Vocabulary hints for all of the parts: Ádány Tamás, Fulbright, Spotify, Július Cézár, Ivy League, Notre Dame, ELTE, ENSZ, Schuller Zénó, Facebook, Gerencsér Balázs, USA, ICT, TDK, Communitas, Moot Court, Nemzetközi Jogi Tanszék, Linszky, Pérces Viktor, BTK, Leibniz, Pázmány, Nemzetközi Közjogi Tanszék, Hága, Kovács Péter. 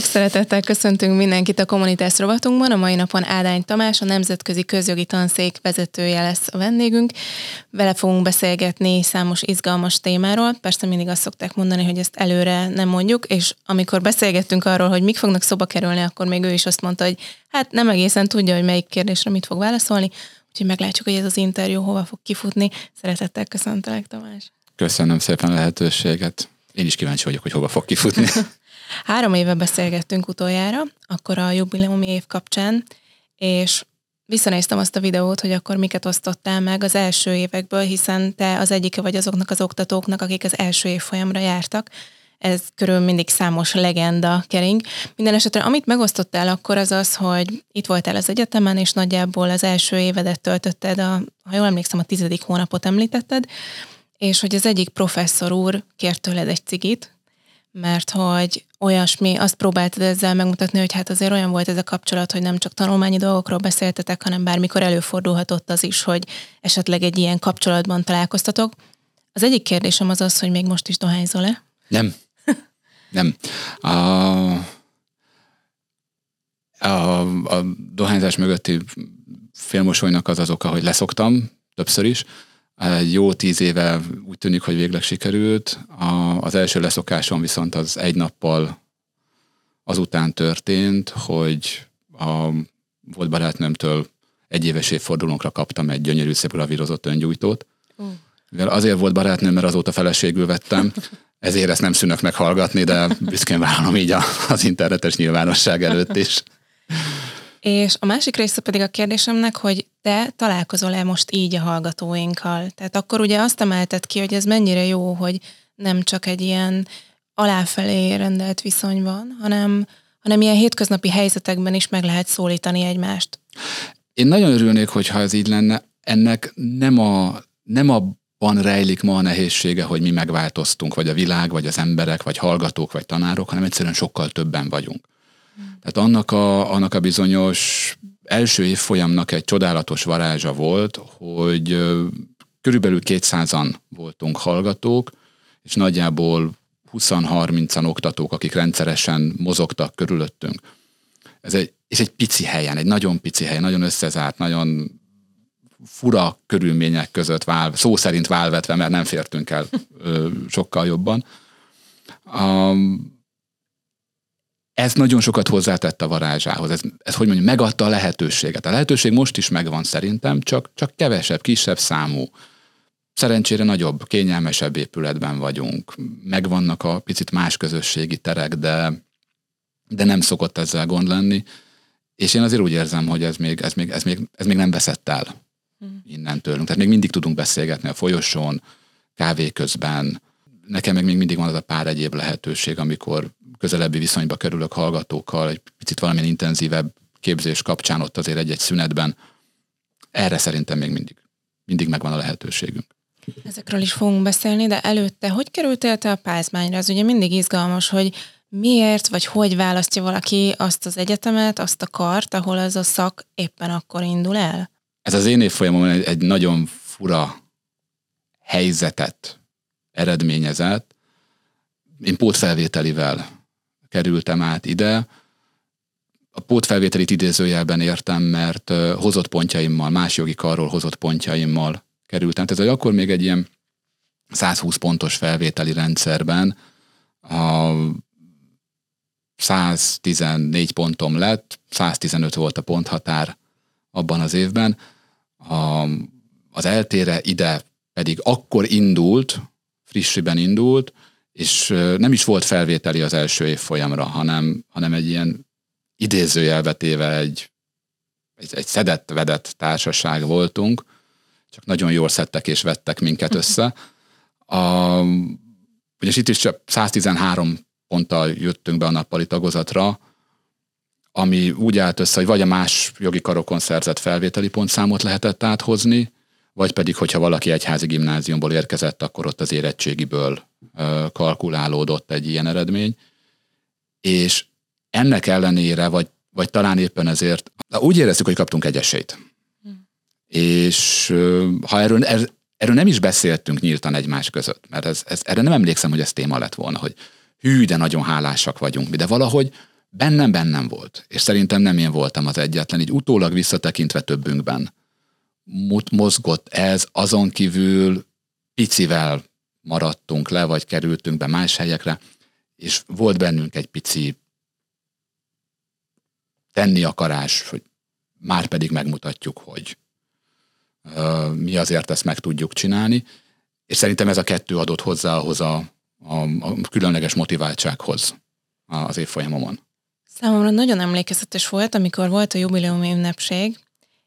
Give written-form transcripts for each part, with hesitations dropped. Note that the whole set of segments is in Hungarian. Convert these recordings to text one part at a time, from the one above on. Sok szeretettel köszöntünk mindenkit a Communitas rovatunkban. A mai napon Ádány Tamás, a Nemzetközi Közjogi Tanszék vezetője lesz a vendégünk. Vele fogunk beszélgetni számos izgalmas témáról. Persze mindig azt szokták mondani, hogy ezt előre nem mondjuk, és amikor beszélgettünk arról, hogy mik fognak szóba kerülni, akkor még ő is azt mondta, hogy hát nem egészen tudja, hogy melyik kérdésre mit fog válaszolni. Úgyhogy meglátjuk, hogy ez az interjú hova fog kifutni. Szeretettel köszöntelek, Tamás. Köszönöm szépen a lehetőséget. Én is kíváncsi vagyok, hogy hova fog kifutni. 3 éve beszélgettünk utoljára, akkor a jubileumi év kapcsán, és visszanéztem azt a videót, hogy akkor miket osztottál meg az első évekből, hiszen te az egyike vagy azoknak az oktatóknak, akik az első évfolyamra jártak. Ez körül mindig számos legenda kering. Minden esetre, amit megosztottál akkor az az, hogy itt voltál az egyetemen, és nagyjából az első évedet töltötted, ha jól emlékszem, a 10. hónapot említetted, és hogy az egyik professzor úr kért tőled egy cigit, mert hogy olyasmi, azt próbáltad ezzel megmutatni, hogy hát azért olyan volt ez a kapcsolat, hogy nem csak tanulmányi dolgokról beszéltetek, hanem bármikor előfordulhatott az is, hogy esetleg egy ilyen kapcsolatban találkoztatok. Az egyik kérdésem az az, hogy még most is dohányzol-e? Nem. A dohányzás mögötti félmosolynak az oka, hogy leszoktam, többször is. Jó 10 éve úgy tűnik, hogy végleg sikerült. Az első leszokásom viszont az egy nappal azután történt, hogy a volt barátnőmtől 1 éves évfordulónkra kaptam egy gyönyörű, szép gravírozott öngyújtót. Mivel azért volt barátnőm, mert azóta feleségül vettem, ezért ezt nem szűnök meghallgatni, de büszkén vállalom így az internetes nyilvánosság előtt is. És a másik része pedig a kérdésemnek, hogy te találkozol-e most így a hallgatóinkkal? Tehát akkor ugye azt emelted ki, hogy ez mennyire jó, hogy nem csak egy ilyen aláfelé rendelt viszony van, hanem ilyen hétköznapi helyzetekben is meg lehet szólítani egymást. Én nagyon örülnék, hogyha ez így lenne. Ennek nem abban rejlik ma a nehézsége, hogy mi megváltoztunk, vagy a világ, vagy az emberek, vagy hallgatók, vagy tanárok, hanem egyszerűen sokkal többen vagyunk. Tehát annak a bizonyos első évfolyamnak egy csodálatos varázsa volt, hogy körülbelül 200-an voltunk hallgatók, és nagyjából 20-30-an oktatók, akik rendszeresen mozogtak körülöttünk. És egy pici helyen, egy nagyon pici helyen, nagyon összezárt, nagyon fura körülmények között, szó szerint válvetve, mert nem fértünk el sokkal jobban. Ez nagyon sokat hozzátett a varázsához, ez hogy mondjam, megadta a lehetőséget. A lehetőség most is megvan szerintem, csak kevesebb, kisebb számú. Szerencsére nagyobb, kényelmesebb épületben vagyunk. Megvannak a picit más közösségi terek, de nem szokott ezzel gond lenni. És én azért úgy érzem, hogy ez még nem veszett el innen tőlünk. Tehát még mindig tudunk beszélgetni a folyosón, kávé közben. Nekem még mindig van az a pár egyéb lehetőség, amikor közelebbi viszonyba kerülök hallgatókkal, egy picit valamilyen intenzívebb képzés kapcsán ott azért egy-egy szünetben. Erre szerintem még mindig megvan a lehetőségünk. Ezekről is fogunk beszélni, de előtte hogy kerültél te a Pázmányra? Ez ugye mindig izgalmas, hogy miért, vagy hogy választja valaki azt az egyetemet, azt a kart, ahol ez a szak éppen akkor indul el? Ez az én évfolyamon egy nagyon fura helyzetet eredményezett. Én pótfelvételivel kerültem át ide. A pótfelvételit idézőjelben értem, mert hozott pontjaimmal, más jogi karról hozott pontjaimmal kerültem. Tehát akkor még egy ilyen 120 pontos felvételi rendszerben a 114 pontom lett, 115 volt a ponthatár abban az évben. Az ELTE-re ide pedig akkor indult, frissiben indult, és nem is volt felvételi az első évfolyamra, hanem egy ilyen idézőjelvetéve egy szedett-vedett társaság voltunk, csak nagyon jól szedtek és vettek minket össze. Ugyanis itt is csak 113 ponttal jöttünk be a nappali tagozatra, ami úgy állt össze, hogy vagy a más jogi karokon szerzett felvételi pontszámot lehetett áthozni, vagy pedig, hogyha valaki egyházi gimnáziumból érkezett, akkor ott az érettségiből kalkulálódott egy ilyen eredmény. És ennek ellenére, vagy talán éppen ezért, úgy éreztük, hogy kaptunk egy esélyt. És ha erről nem is beszéltünk nyíltan egymás között, mert erre nem emlékszem, hogy ez téma lett volna, hogy hű, de nagyon hálásak vagyunk mi, de valahogy bennem volt, és szerintem nem én voltam az egyetlen, így utólag visszatekintve többünkben mozgott ez, azon kívül picivel maradtunk le, vagy kerültünk be más helyekre, és volt bennünk egy pici tenni akarás, hogy már pedig megmutatjuk, hogy mi azért ezt meg tudjuk csinálni, és szerintem ez a kettő adott hozzá ahhoz a különleges motiváltsághoz az évfolyamomon. Számomra nagyon emlékezetes volt, amikor volt a jubileumi ünnepség,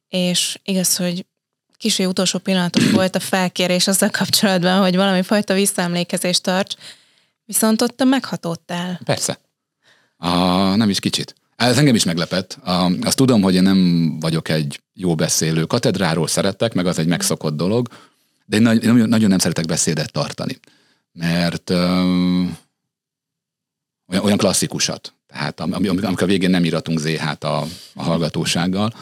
és igaz, hogy kicsi utolsó pillanatos volt a felkérés azzal kapcsolatban, hogy valami fajta visszaemlékezést tarts, viszont ott meghatódtál. Persze. Nem is kicsit. Ez engem is meglepett. Azt tudom, hogy én nem vagyok egy jó beszélő. Katedráról szeretek, meg az egy megszokott dolog, de én nagyon nem szeretek beszédet tartani. Mert olyan klasszikusat. Tehát amikor a végén nem íratunk ZH-t a hallgatósággal.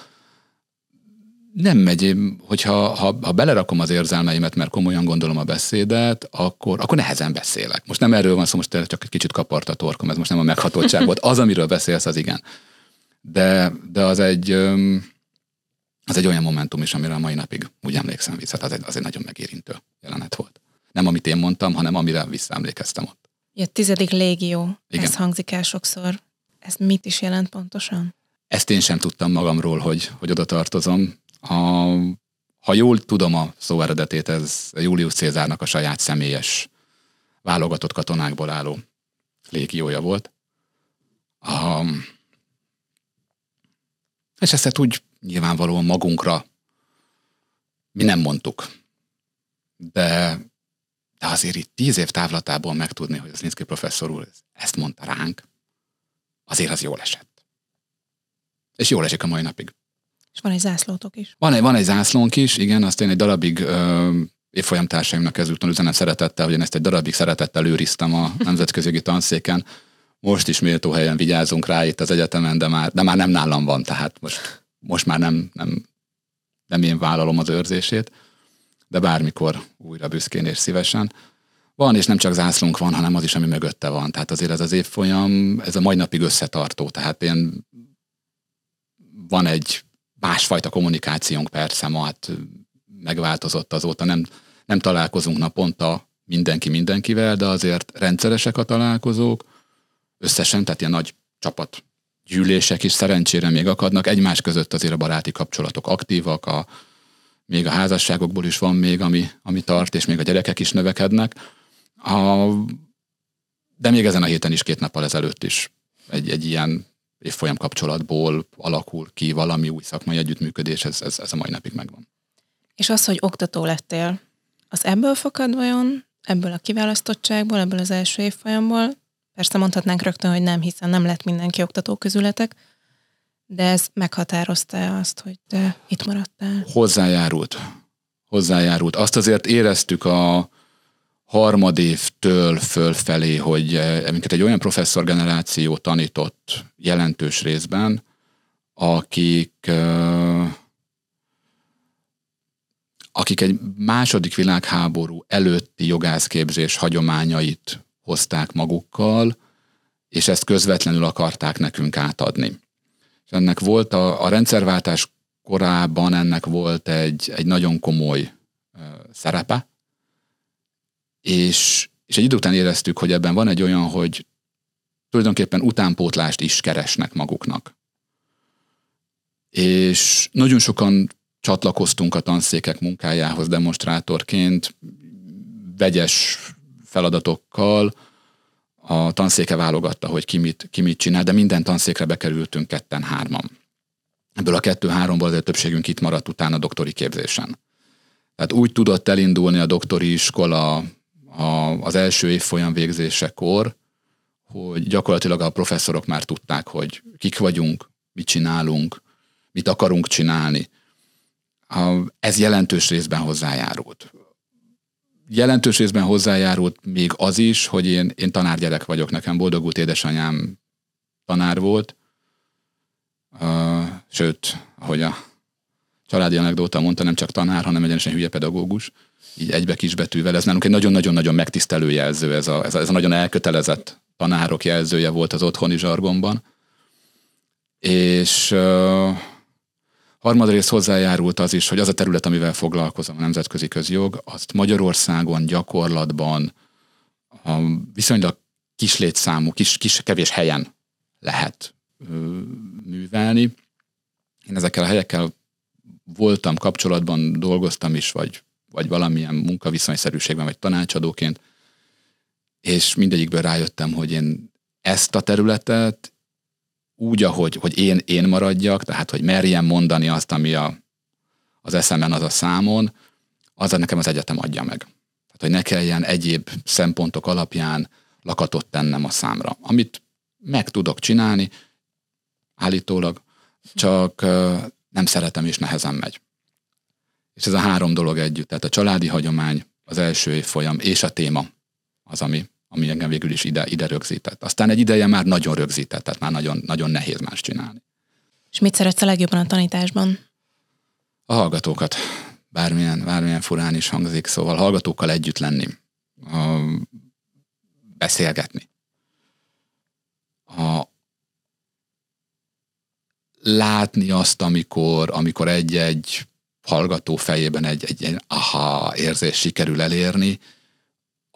Nem megy, hogyha ha belerakom az érzelmeimet, mert komolyan gondolom a beszédet, akkor nehezen beszélek. Most nem erről van szó, most csak egy kicsit kapart a torkom, ez most nem a meghatottság volt. Az, amiről beszélsz, az igen. De az egy olyan momentum is, amire a mai napig úgy emlékszem vissza. Az egy nagyon megérintő jelenet volt. Nem amit én mondtam, hanem amire visszaemlékeztem ott. Ja, 10. légió. Igen. Ez hangzik el sokszor. Ez mit is jelent pontosan? Ezt én sem tudtam magamról, hogy oda tartozom. Ha jól tudom a szó eredetét, ez Július Cézárnak a saját személyes válogatott katonákból álló légiója volt. És ezt úgy nyilvánvalóan magunkra mi nem mondtuk. De azért itt 10 év távlatából megtudni, hogy az Linszky professzor úr ezt mondta ránk, azért az jól esett. És jól esik a mai napig. És van egy zászlótok is. Van egy zászlónk is, igen, azt én egy darabig évfolyamtársaimnak ezúton üzenem szeretettel, hogy én ezt egy darabig szeretettel őriztem a Nemzetközi Jogi Tanszéken. Most is méltó helyen vigyázunk rá itt az egyetemen, de már nem nálam van, tehát most már nem én vállalom az őrzését, de bármikor újra büszkén és szívesen. Van, és nem csak zászlónk van, hanem az is, ami mögötte van. Tehát azért ez az évfolyam, ez a mai napig összetartó, tehát van egy másfajta kommunikációnk persze ma, hát megváltozott azóta, nem találkozunk naponta mindenki mindenkivel, de azért rendszeresek a találkozók, összesen, tehát ilyen nagy csapatgyűlések is szerencsére még akadnak, egymás között azért a baráti kapcsolatok aktívak, még a házasságokból is van még, ami tart, és még a gyerekek is növekednek. De még ezen a héten is 2 nappal ezelőtt is egy ilyen évfolyam kapcsolatból alakul ki valami új szakmai együttműködés, ez a mai napig megvan. És az, hogy oktató lettél, az ebből fakad vajon, ebből a kiválasztottságból, ebből az első évfolyamból? Persze mondhatnánk rögtön, hogy nem, hiszen nem lett mindenki oktató közületek, de ez meghatározta azt, hogy te itt maradtál? Hozzájárult. Azt azért éreztük a harmadévtől fölfelé, hogy minket egy olyan professzor generáció tanított jelentős részben, akik egy második világháború előtti jogászképzés hagyományait hozták magukkal, és ezt közvetlenül akarták nekünk átadni. És ennek volt a rendszerváltás korában ennek volt egy nagyon komoly szerepe, és egy idő után éreztük, hogy ebben van egy olyan, hogy tulajdonképpen utánpótlást is keresnek maguknak. És nagyon sokan csatlakoztunk a tanszékek munkájához demonstrátorként, vegyes feladatokkal. A tanszéke válogatta, hogy ki mit csinál, de minden tanszékre bekerültünk 2-3. Ebből a 2-3-ból azért többségünk itt maradt utána a doktori képzésen. Tehát úgy tudott elindulni a doktori iskola az első évfolyam végzésekor, hogy gyakorlatilag a professzorok már tudták, hogy kik vagyunk, mit csinálunk, mit akarunk csinálni. Ez jelentős részben hozzájárult. Jelentős részben hozzájárult még az is, hogy én tanárgyerek vagyok. Nekem boldogult édesanyám tanár volt. Sőt, ahogy a családi anekdóta mondta, nem csak tanár, hanem egyenesen hülye pedagógus. Így egybe kisbetűvel. Ez nálunk egy nagyon-nagyon-nagyon megtisztelő jelző. Ez a nagyon elkötelezett tanárok jelzője volt az otthoni zsargonban. És harmadrészt hozzájárult az is, hogy az a terület, amivel foglalkozom, a nemzetközi közjog, azt Magyarországon gyakorlatban a viszonylag kis létszámú, kevés helyen lehet művelni. Én ezekkel a helyekkel voltam kapcsolatban, dolgoztam is, vagy valamilyen munkaviszonyszerűségben, vagy tanácsadóként, és mindegyikből rájöttem, hogy én ezt a területet úgy, ahogy én maradjak, tehát hogy merjem mondani azt, ami az eszemben, az a számon, azzal nekem az egyetem adja meg. Tehát, hogy ne kelljen egyéb szempontok alapján lakatot tennem a számra. Amit meg tudok csinálni, állítólag, csak nem szeretem és nehezen megy. És ez a három dolog együtt, tehát a családi hagyomány, az első évfolyam és a téma az, ami engem végül is ide rögzített. Aztán egy ideje már nagyon rögzített, tehát már nagyon, nagyon nehéz más csinálni. És mit szeretsz a legjobban a tanításban? A hallgatókat. Bármilyen furán is hangzik, szóval hallgatókkal együtt lenni. Beszélgetni. Látni azt, amikor egy-egy hallgató fejében egy aha érzés sikerül elérni,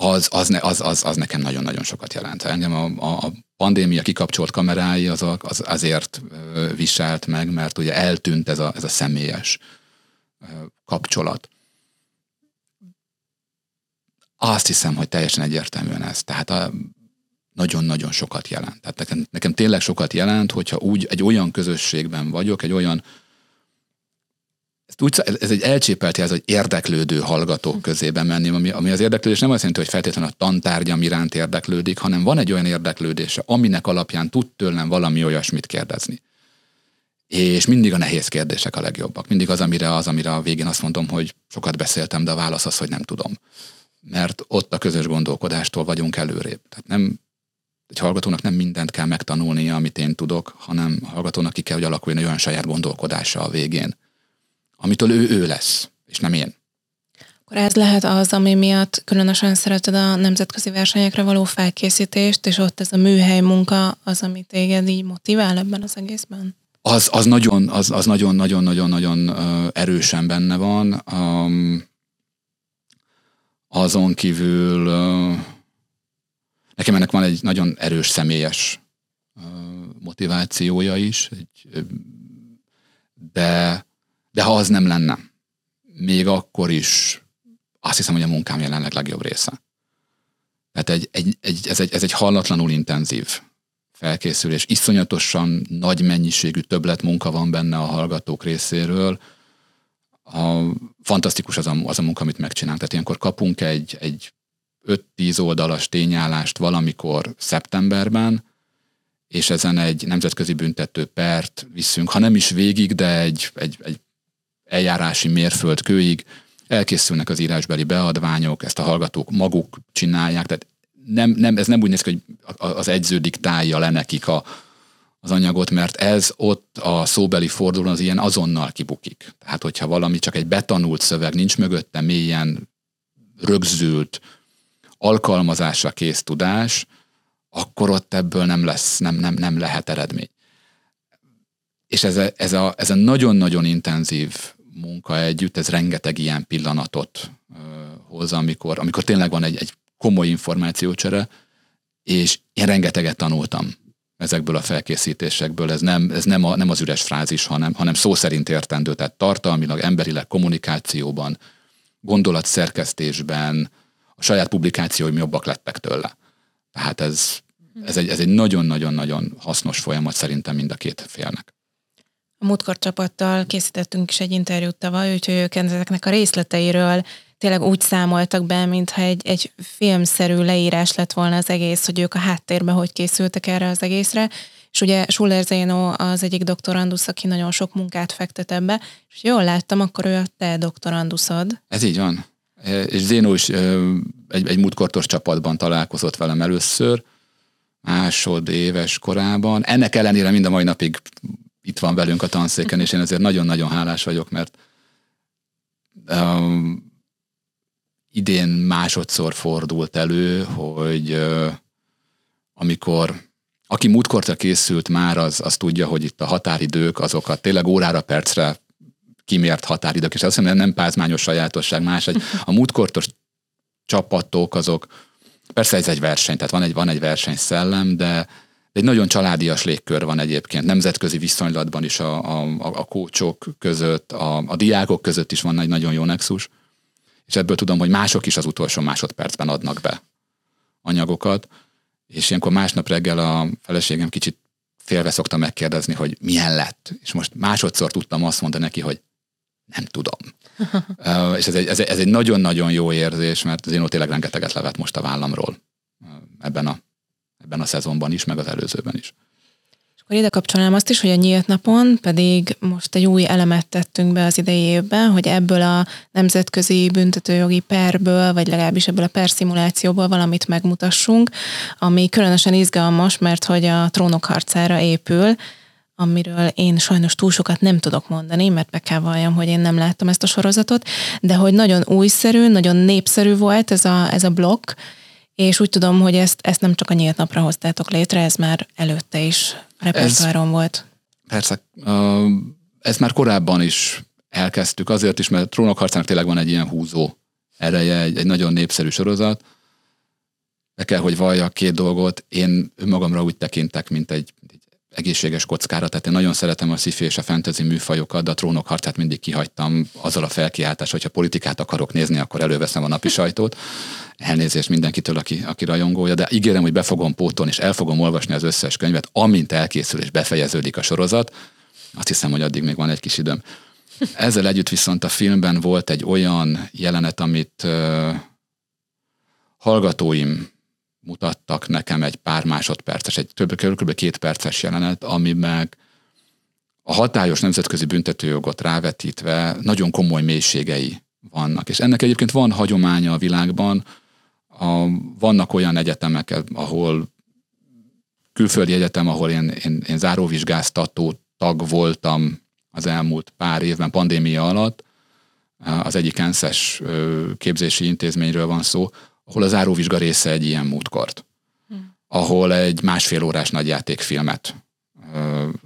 az nekem nagyon-nagyon sokat jelent. Engem a pandémia kikapcsolt kamerái azért viselt meg, mert ugye eltűnt ez a személyes kapcsolat. Azt hiszem, hogy teljesen egyértelműen ez. Tehát nagyon-nagyon sokat jelent. Tehát nekem tényleg sokat jelent, hogyha úgy egy olyan közösségben vagyok, egy olyan, ez egy elcsépelt jelz, hogy érdeklődő hallgatók közébe menni, ami az érdeklődés nem azt jelenti, hogy feltétlenül a tantárgyam iránt érdeklődik, hanem van egy olyan érdeklődése, aminek alapján tud tőlem valami olyasmit kérdezni. És mindig a nehéz kérdések a legjobbak. Mindig az, amire a végén azt mondom, hogy sokat beszéltem, de a válasz az, hogy nem tudom. Mert ott a közös gondolkodástól vagyunk előrébb. Tehát egy hallgatónak nem mindent kell megtanulnia, amit én tudok, hanem a hallgatónak ki kell, hogy alakuljon olyan saját gondolkodása a végén, amitől ő lesz, és nem én. Akkor ez lehet az, ami miatt különösen szereted a nemzetközi versenyekre való felkészítést, és ott ez a műhely munka az, ami téged így motivál ebben az egészben? Az nagyon-nagyon erősen benne van. Azon kívül nekem ennek van egy nagyon erős személyes motivációja is, de ha az nem lenne, még akkor is azt hiszem, hogy a munkám jelenleg legjobb része. Tehát ez egy hallatlanul intenzív felkészülés. Iszonyatosan nagy mennyiségű többletmunka van benne a hallgatók részéről. Fantasztikus az a munka, amit megcsinálunk. Tehát ilyenkor kapunk egy 5-10 oldalas tényállást valamikor szeptemberben, és ezen egy nemzetközi büntető pert viszünk, ha nem is végig, de egy eljárási mérföldkőig. Elkészülnek az írásbeli beadványok, ezt a hallgatók maguk csinálják, tehát nem, ez nem úgy néz ki, hogy az edző diktálja le nekik az anyagot, mert ez ott a szóbeli fordulón az ilyen azonnal kibukik. Tehát, hogyha valami csak egy betanult szöveg, nincs mögötte mélyen rögzült, alkalmazásra kész tudás, akkor ott ebből nem lehet eredmény. És ez a nagyon-nagyon intenzív munka együtt, ez rengeteg ilyen pillanatot hoz, amikor tényleg van egy komoly információcsere, és én rengeteget tanultam ezekből a felkészítésekből. Ez nem az üres frázis, hanem szó szerint értendő, tehát tartalmilag, emberileg, kommunikációban, gondolatszerkesztésben, a saját publikációim jobbak lettek tőle. Tehát ez egy nagyon-nagyon-nagyon hasznos folyamat szerintem mind a két félnek. A múltkor csapattal készítettünk is egy interjút tavaly, úgyhogy ők ezeknek a részleteiről tényleg úgy számoltak be, mintha egy filmszerű leírás lett volna az egész, hogy ők a háttérben hogy készültek erre az egészre. És ugye Schuller Zénó az egyik doktorandusz, aki nagyon sok munkát fektet ebbe, és jól láttam, akkor ő a te doktoranduszod. Ez így van. És Zénó is egy múltkortos csapatban találkozott velem először, másodéves korában. Ennek ellenére mind a mai napig itt van velünk a tanszéken, és én azért nagyon-nagyon hálás vagyok, mert idén másodszor fordult elő, hogy amikor Aki Moot Courtra készült már, az tudja, hogy itt a határidők azokat tényleg órára, percre kimért határidők, és azt hiszem, nem Pázmányos sajátosság, más egy. A Moot Courtos csapatok azok, persze ez egy verseny, tehát van egy versenyszellem, de egy nagyon családias légkör van egyébként. Nemzetközi viszonylatban is a kócsok között, a diákok között is van egy nagyon jó nexus, és ebből tudom, hogy mások is az utolsó másodpercben adnak be anyagokat, és ilyenkor másnap reggel a feleségem kicsit félve szokta megkérdezni, hogy milyen lett. És most másodszor tudtam azt mondani neki, hogy nem tudom. És ez egy nagyon-nagyon jó érzés, mert az én tényleg rengeteget levet most a vállamról ebben a szezonban is, meg az előzőben is. És akkor ide kapcsolnám azt is, hogy a nyílt napon pedig most egy új elemet tettünk be az idei évben, hogy ebből a nemzetközi büntetőjogi perből, vagy legalábbis ebből a perszimulációból valamit megmutassunk, ami különösen izgalmas, mert hogy a Trónok harcára épül, amiről én sajnos túl sokat nem tudok mondani, mert be kell valljam, hogy én nem láttam ezt a sorozatot, de hogy nagyon újszerű, nagyon népszerű volt ez a blokk, és úgy tudom, hogy ezt nem csak a nyílt napra hoztátok létre, ez már előtte is repertoáron volt. Persze, ezt már korábban is elkezdtük, azért is, mert Trónok harcának tényleg van egy ilyen húzó ereje, egy nagyon népszerű sorozat. Be kell, hogy valljak két dolgot, én önmagamra úgy tekintek, mint egy egészséges kockára, tehát én nagyon szeretem a sci-fi és a fantasy műfajokat, de a Trónok harcát mindig kihagytam azzal a felkiáltással, hogyha politikát akarok nézni, akkor előveszem a napi sajtót. Elnézést mindenkitől, aki rajongója, de ígérem, hogy be fogom pótolni, és el fogom olvasni az összes könyvet, amint elkészül és befejeződik a sorozat. Azt hiszem, hogy addig még van egy kis időm. Ezzel együtt viszont a filmben volt egy olyan jelenet, amit hallgatóim mutattak nekem egy pár másodperces, egy kb. 2 perces jelenet, ami meg a hatályos nemzetközi büntetőjogot rávetítve nagyon komoly mélységei vannak. És ennek egyébként van hagyománya a világban, vannak olyan egyetemek, ahol külföldi egyetem, ahol én záróvizsgáztató tag voltam az elmúlt pár évben pandémia alatt, az egyik ENSZ-es képzési intézményről van szó, ahol a záróvizsga része egy ilyen Moot Court, ahol egy 1,5 órás nagyjátékfilmet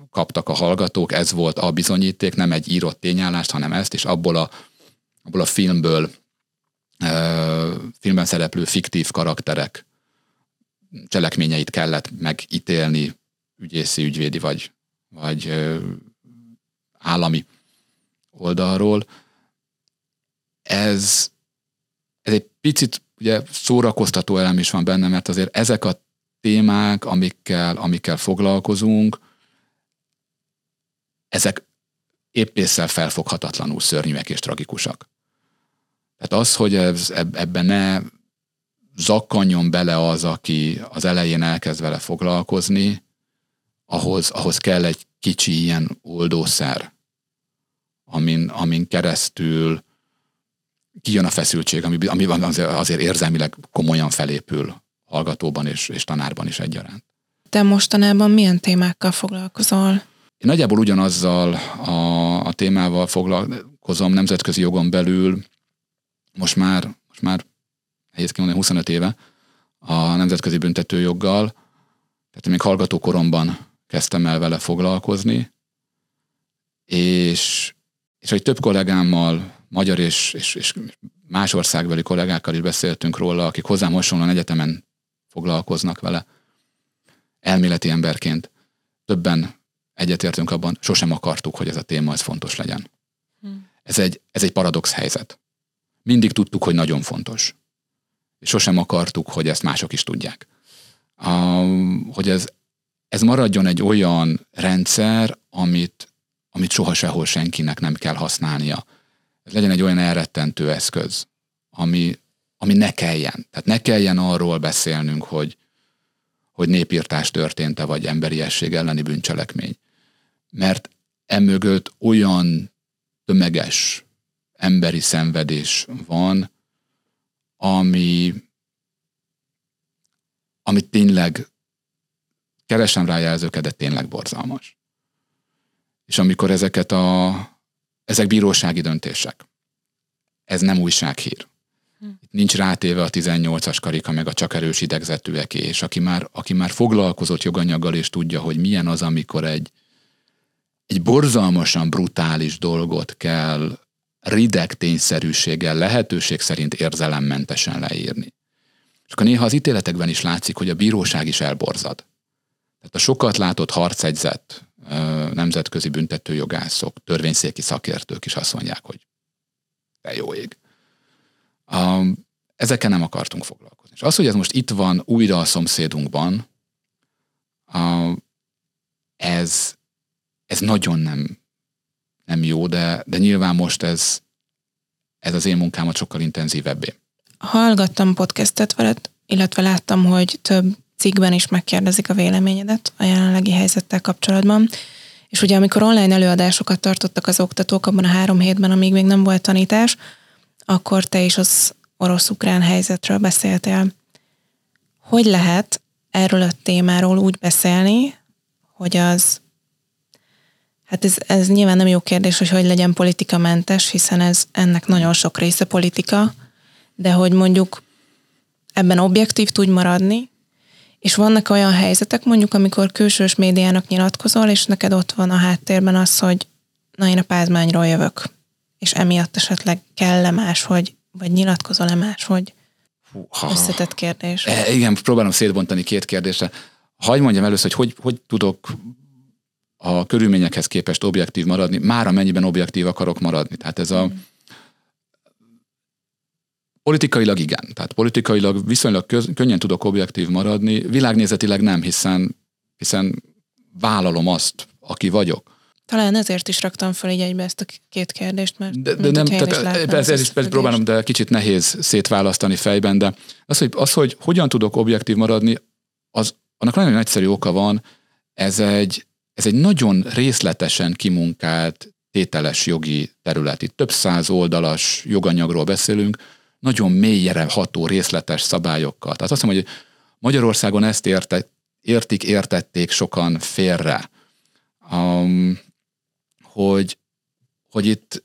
kaptak a hallgatók, ez volt a bizonyíték, nem egy írott tényállást, hanem ezt, és abból a filmből, filmben szereplő fiktív karakterek cselekményeit kellett megítélni ügyészi, ügyvédi vagy állami oldalról. Ez egy picit ugye szórakoztató elem is van benne, mert azért ezek a témák, amikkel foglalkozunk, ezek épp ésszel felfoghatatlanul szörnyűek és tragikusak. Tehát az, hogy ebben ne zakkanjon bele az, aki az elején elkezd vele foglalkozni, ahhoz kell egy kicsi ilyen oldószer, amin keresztül kijön a feszültség, ami azért érzelmileg komolyan felépül hallgatóban és tanárban is egyaránt. Te mostanában milyen témákkal foglalkozol? Én nagyjából ugyanazzal a témával foglalkozom nemzetközi jogon belül, most már nehéz kimondani, 25 éve a nemzetközi büntetőjoggal, tehát még hallgatókoromban kezdtem el vele foglalkozni, és hogy több kollégámmal, magyar és más országbeli kollégákkal is beszéltünk róla, akik hozzám hasonlóan egyetemen foglalkoznak vele, elméleti emberként. Többen egyetértünk abban, sosem akartuk, hogy ez a téma ez fontos legyen. Ez egy paradox helyzet. Mindig tudtuk, hogy nagyon fontos. És sosem akartuk, hogy ezt mások is tudják. Hogy ez maradjon egy olyan rendszer, amit soha sehol senkinek nem kell használnia. Ez legyen egy olyan elrettentő eszköz, ami ne kelljen. Tehát ne kelljen arról beszélnünk, hogy népírtás történt-e, vagy emberiesség elleni bűncselekmény. Mert emögött olyan tömeges emberi szenvedés van, ami tényleg, keresem rá jelzőket, de tényleg borzalmas. És amikor ezek bírósági döntések. Ez nem újsághír. Itt nincs rátéve a 18-as karika, meg a csak erős idegzetűeké, és aki már foglalkozott joganyaggal, és tudja, hogy milyen az, amikor egy borzalmasan brutális dolgot kell rideg tényszerűséggel, lehetőség szerint érzelemmentesen leírni. És akkor néha az ítéletekben is látszik, hogy a bíróság is elborzad. Tehát a sokat látott harcegyzet, nemzetközi büntetőjogászok, törvényszéki szakértők is azt mondják, hogy de jó ég. Ezekkel nem akartunk foglalkozni. És az, hogy ez most itt van újra a szomszédunkban, ez nagyon nem jó, de nyilván most ez az én munkámat sokkal intenzívebbé. Hallgattam podcastet veled, illetve láttam, hogy több cikkben is megkérdezik a véleményedet a jelenlegi helyzettel kapcsolatban. És ugye amikor online előadásokat tartottak az oktatók abban a 3 hétben, amíg még nem volt tanítás, akkor te is az orosz-ukrán helyzetről beszéltél. Hogy lehet erről a témáról úgy beszélni, hogy az... Hát ez nyilván nem jó kérdés, hogy legyen politikamentes, hiszen ennek nagyon sok része politika, de hogy mondjuk ebben objektív tudj maradni, és vannak olyan helyzetek, mondjuk, amikor külsős médiának nyilatkozol, és neked ott van a háttérben az, hogy na, én a Pázmányról jövök, és emiatt esetleg kell-e máshogy, vagy nyilatkozol-e máshogy? Összetett kérdés. Igen, próbálom szétbontani 2 kérdésre. Hadd mondjam először, hogy tudok a körülményekhez képest objektív maradni, már amennyiben objektív akarok maradni. Tehát ez a... Politikailag igen. Tehát politikailag viszonylag könnyen tudok objektív maradni, világnézetileg nem, hiszen vállalom azt, aki vagyok. Talán ezért is raktam fel így egybe ezt a 2 kérdést, mert de nem, tehát ezért is próbálom, de kicsit nehéz szétválasztani fejben, de az, hogy hogyan tudok objektív maradni, annak nagyon egyszerű oka van, ez egy nagyon részletesen kimunkált tételes jogi terület. Itt több 100 oldalas joganyagról beszélünk, nagyon mélyre ható részletes szabályokkal. Tehát azt hiszem, hogy Magyarországon ezt értették sokan félre, hogy itt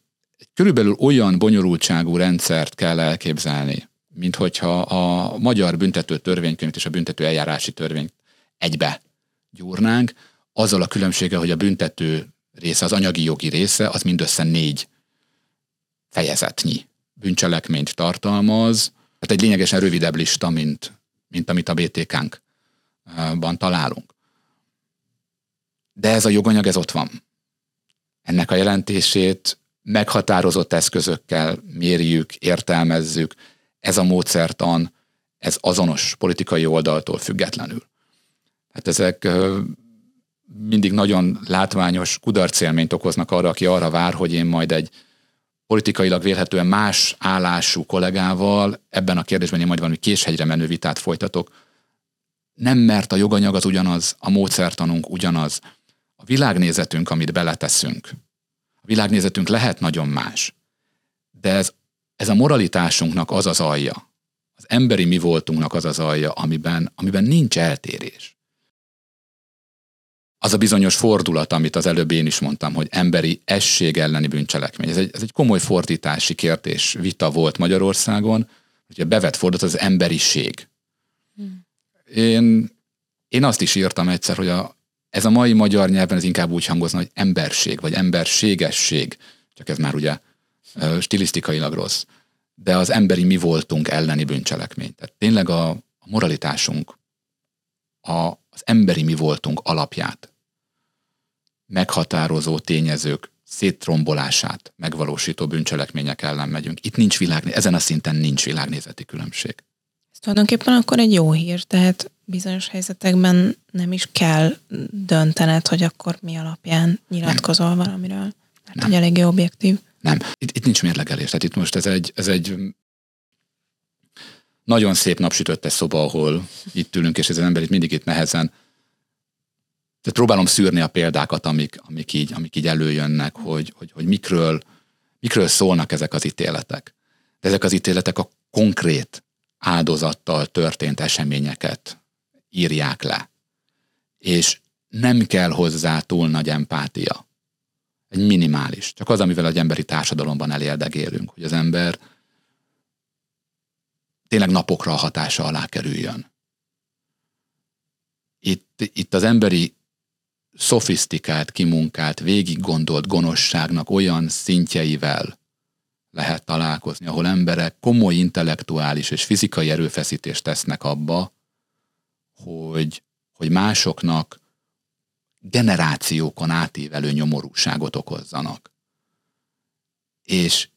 körülbelül olyan bonyolultságú rendszert kell elképzelni, mint hogyha a magyar büntető törvénykönyvet és a büntető eljárási törvényt egybe gyúrnánk, azzal a különbséggel, hogy a büntető része, az anyagi jogi része, az mindössze 4 fejezetnyi bűncselekményt tartalmaz, tehát egy lényegesen rövidebb lista, mint amit a BTK-nkban találunk. De ez a joganyag, ez ott van. Ennek a jelentését meghatározott eszközökkel mérjük, értelmezzük, ez a módszertan, ez azonos politikai oldaltól függetlenül. Hát ezek mindig nagyon látványos kudarcélményt okoznak arra, aki arra vár, hogy én majd egy politikailag vélhetően más állású kollégával ebben a kérdésben én majd valami késhegyre menő vitát folytatok. Nem, mert a joganyag az ugyanaz, a módszertanunk ugyanaz. A világnézetünk, amit beleteszünk, a világnézetünk lehet nagyon más, de ez a moralitásunknak az az alja, az emberi mi voltunknak az az alja, amiben nincs eltérés. Az a bizonyos fordulat, amit az előbb én is mondtam, hogy emberi esség elleni bűncselekmény. Ez egy komoly fordítási kérdés, vita volt Magyarországon, hogy a bevett fordulat az emberiség. Én azt is írtam egyszer, hogy ez a mai magyar nyelven ez inkább úgy hangozna, hogy emberség, vagy emberségesség, csak ez már ugye stilisztikailag rossz, de az emberi mi voltunk elleni bűncselekmény. Tehát tényleg a moralitásunk, az emberi mi voltunk alapját, meghatározó tényezők szétrombolását megvalósító bűncselekmények ellen megyünk. Itt nincs ezen a szinten nincs világnézeti különbség. Ez tulajdonképpen akkor egy jó hír, tehát bizonyos helyzetekben nem is kell döntened, hogy akkor mi alapján nyilatkozol nem. Valamiről. Hát, hogy eléggé objektív. Nem, itt nincs mérlegelés. Tehát itt most ez egy nagyon szép napsütötte szoba, ahol itt ülünk, és ez az ember itt mindig itt nehezen. Tehát próbálom szűrni a példákat, amik így előjönnek, hogy mikről szólnak ezek az ítéletek. De ezek az ítéletek a konkrét áldozattal történt eseményeket írják le. És nem kell hozzá túl nagy empátia. Egy minimális. Csak az, amivel az emberi társadalomban elérdegélünk, hogy az ember tényleg napokra a hatása alá kerüljön. Itt az emberi szofisztikált, kimunkált, végiggondolt gonoszságnak olyan szintjeivel lehet találkozni, ahol emberek komoly intellektuális és fizikai erőfeszítést tesznek abba, hogy másoknak generációkon átívelő nyomorúságot okozzanak. És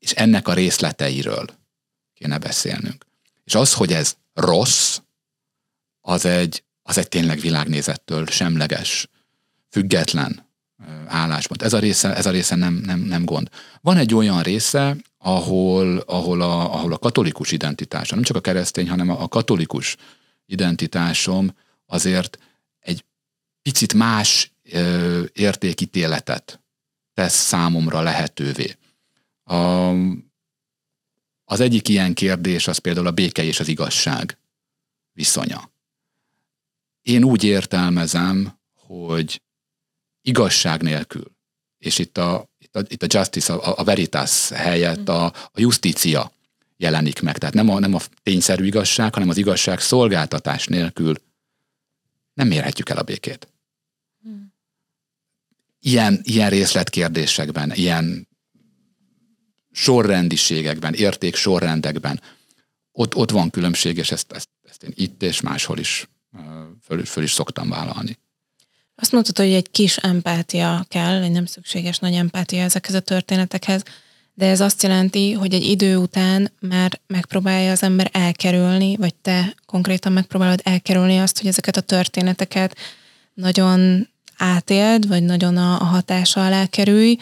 ennek a részleteiről kéne beszélnünk. És az, hogy ez rossz, az egy tényleg világnézettől semleges, független álláspont. Ez a része nem gond. Van egy olyan része, ahol a katolikus identitásom, nem csak a keresztény, hanem a katolikus identitásom azért egy picit más értékítéletet tesz számomra lehetővé. Az egyik ilyen kérdés az például a béke és az igazság viszonya. Én úgy értelmezem, hogy igazság nélkül, és itt a justice, a veritas helyett a justícia jelenik meg. Tehát nem a tényszerű igazság, hanem az igazság szolgáltatás nélkül nem érhetjük el a békét. Ilyen részletkérdésekben, ilyen sorrendiségekben, érték sorrendekben ott van különbség, és ezt én itt és máshol is föl is szoktam vállalni. Azt mondtad, hogy egy kis empátia kell, egy nem szükséges nagy empátia ezekhez a történetekhez, de ez azt jelenti, hogy egy idő után már megpróbálja az ember elkerülni, vagy te konkrétan megpróbálod elkerülni azt, hogy ezeket a történeteket nagyon átéld, vagy nagyon a hatása alá kerülj,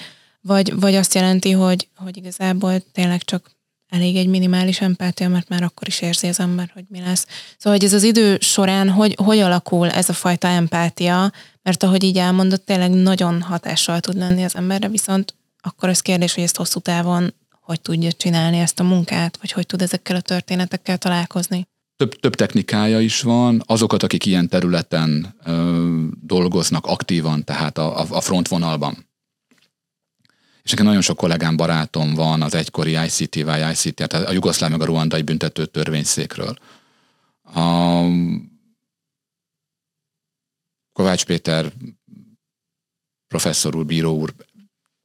vagy azt jelenti, hogy igazából tényleg csak elég egy minimális empátia, mert már akkor is érzi az ember, hogy mi lesz. Szóval, hogy ez az idő során hogy alakul ez a fajta empátia, mert ahogy így elmondott, tényleg nagyon hatással tud lenni az emberre, viszont akkor az kérdés, hogy ezt hosszú távon hogy tudja csinálni ezt a munkát, vagy hogy tud ezekkel a történetekkel találkozni. Több technikája is van. Azokat, akik ilyen területen dolgoznak aktívan, tehát a frontvonalban. És nekem nagyon sok kollégám, barátom van az egykori ICT, tehát a jugoszláv meg a ruandai büntető törvényszékről. A Kovács Péter professzor úr, bíró úr,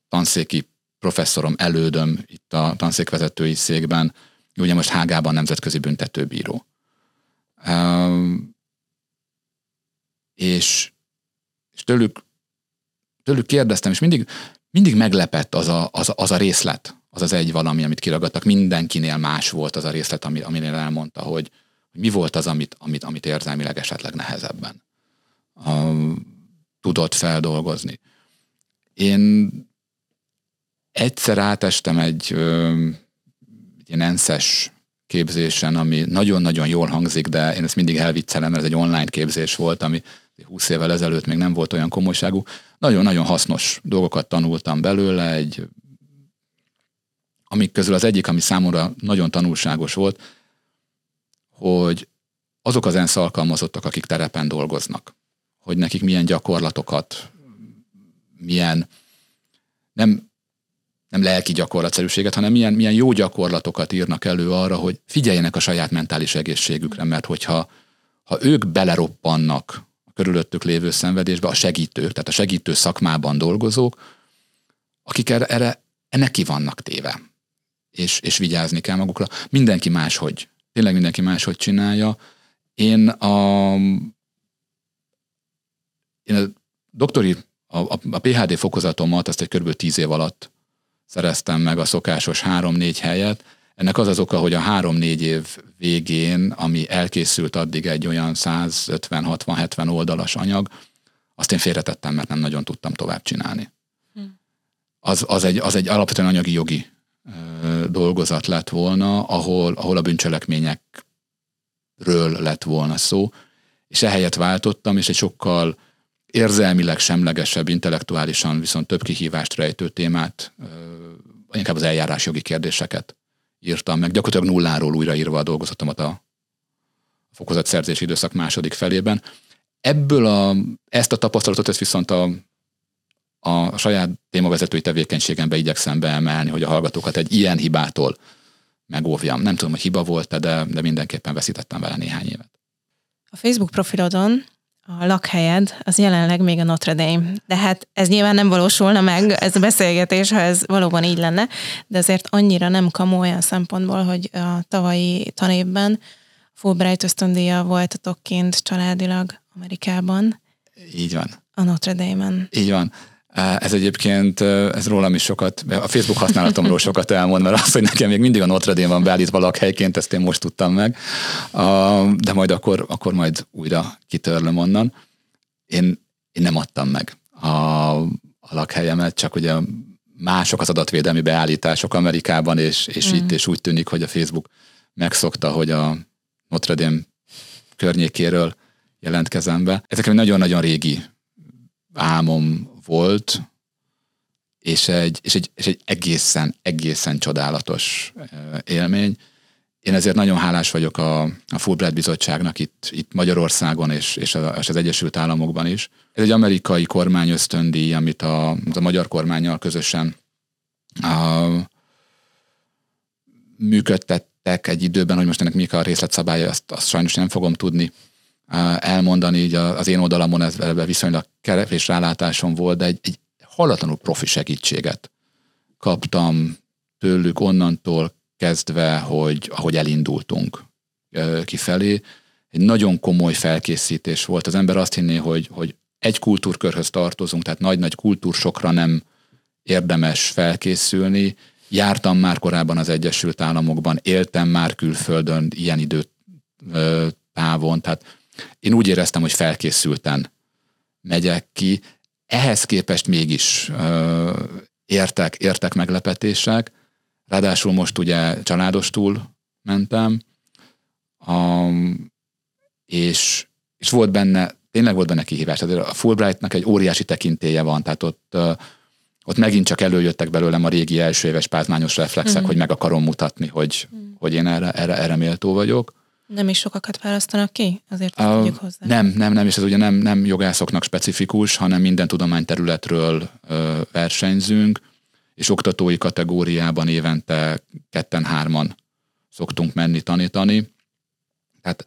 tanszéki professzorom, elődöm itt a tanszékvezetői székben, ugye most Hágában nemzetközi büntetőbíró. És tőlük kérdeztem, és mindig meglepett az a részlet, az egy valami, amit kiragadtak. Mindenkinél más volt az a részlet, aminél elmondta, hogy mi volt az, amit érzelmileg esetleg nehezebben tudott feldolgozni. Én egyszer átestem egy ENSZ-es képzésen, ami nagyon-nagyon jól hangzik, de én ezt mindig elviccelem, mert ez egy online képzés volt, ami 20 évvel ezelőtt még nem volt olyan komolyságú. Nagyon-nagyon hasznos dolgokat tanultam belőle, amik közül az egyik, ami számomra nagyon tanulságos volt, hogy azok az ENSZ alkalmazottak, akik terepen dolgoznak, hogy nekik milyen gyakorlatokat, milyen nem lelki gyakorlatszerűséget, hanem milyen jó gyakorlatokat írnak elő arra, hogy figyeljenek a saját mentális egészségükre, mert hogyha ők beleroppannak körülöttük lévő szenvedésbe, tehát a segítő szakmában dolgozók, akik erre ki vannak téve, és vigyázni kell magukra. Mindenki máshogy, tényleg mindenki máshogy csinálja. Én a doktori, a PhD fokozatomat azt egy kb. 10 év alatt szereztem meg a szokásos 3-4 helyet. Ennek az oka, hogy a 3-4 év végén, ami elkészült addig egy olyan 150-60-70 oldalas anyag, azt én félretettem, mert nem nagyon tudtam tovább csinálni. Az egy alapvetően anyagi jogi dolgozat lett volna, ahol a bűncselekményekről lett volna szó, és ehelyett váltottam, és egy sokkal érzelmileg semlegesebb, intellektuálisan viszont több kihívást rejtő témát, inkább az eljárásjogi kérdéseket írtam meg, gyakorlatilag nulláról újraírva a dolgozatomat a fokozatszerzési időszak második felében. Ebből ezt a tapasztalatot viszont a saját témavezetői tevékenységembe igyekszem beemelni, hogy a hallgatókat egy ilyen hibától megóvjam. Nem tudom, hogy hiba volt, de mindenképpen veszítettem vele néhány évet. A Facebook profilodon a lakhelyed az jelenleg még a Notre Dame. De hát ez nyilván nem valósulna meg, ez a beszélgetés, ha ez valóban így lenne, de azért annyira nem kamu olyan szempontból, hogy a tavalyi tanévben Fulbright ösztöndíjjal voltatok kint családilag Amerikában. Így van. A Notre Dame-en. Így van. Ez egyébként, ez rólam is sokat, a Facebook használatomról sokat elmond, mert az, hogy nekem még mindig a Notre Dame van beállítva lakhelyként, ezt én most tudtam meg, de majd akkor majd újra kitörlöm onnan. Én nem adtam meg a lakhelyemet, csak ugye mások az adatvédelmi beállítások Amerikában, és itt és úgy tűnik, hogy a Facebook megszokta, hogy a Notre Dame környékéről jelentkezem be. Ezek egy nagyon-nagyon régi álmom volt, és egy egészen csodálatos élmény. Én ezért nagyon hálás vagyok a Fulbright Bizottságnak itt Magyarországon és az Egyesült Államokban is. Ez egy amerikai kormány ösztöndíj, amit a magyar kormánnyal közösen működtettek egy időben, hogy most ennek mik a részletszabálya, azt sajnos nem fogom tudni elmondani, így az én oldalamon ez viszonylag kevés rálátásom volt, de egy hallatlanul profi segítséget kaptam tőlük onnantól kezdve, hogy ahogy elindultunk kifelé. Egy nagyon komoly felkészítés volt. Az ember azt hinné, hogy egy kultúrkörhöz tartozunk, tehát nagy-nagy kultúrsokra nem érdemes felkészülni. Jártam már korábban az Egyesült Államokban, éltem már külföldön ilyen időtávon, tehát én úgy éreztem, hogy felkészülten megyek ki. Ehhez képest mégis értek meglepetések. Ráadásul most ugye családostul mentem, és tényleg volt benne kihívás. Tehát a Fulbrightnak egy óriási tekintélye van, tehát ott megint csak előjöttek belőlem a régi elsőéves pázmányos reflexek, hogy meg akarom mutatni, hogy én erre méltó vagyok. Nem is sokakat választanak ki? Azért tudjuk hozzá. Nem, és ez ugye nem jogászoknak specifikus, hanem minden tudományterületről versenyzünk, és oktatói kategóriában évente 2-3 szoktunk menni tanítani. Tehát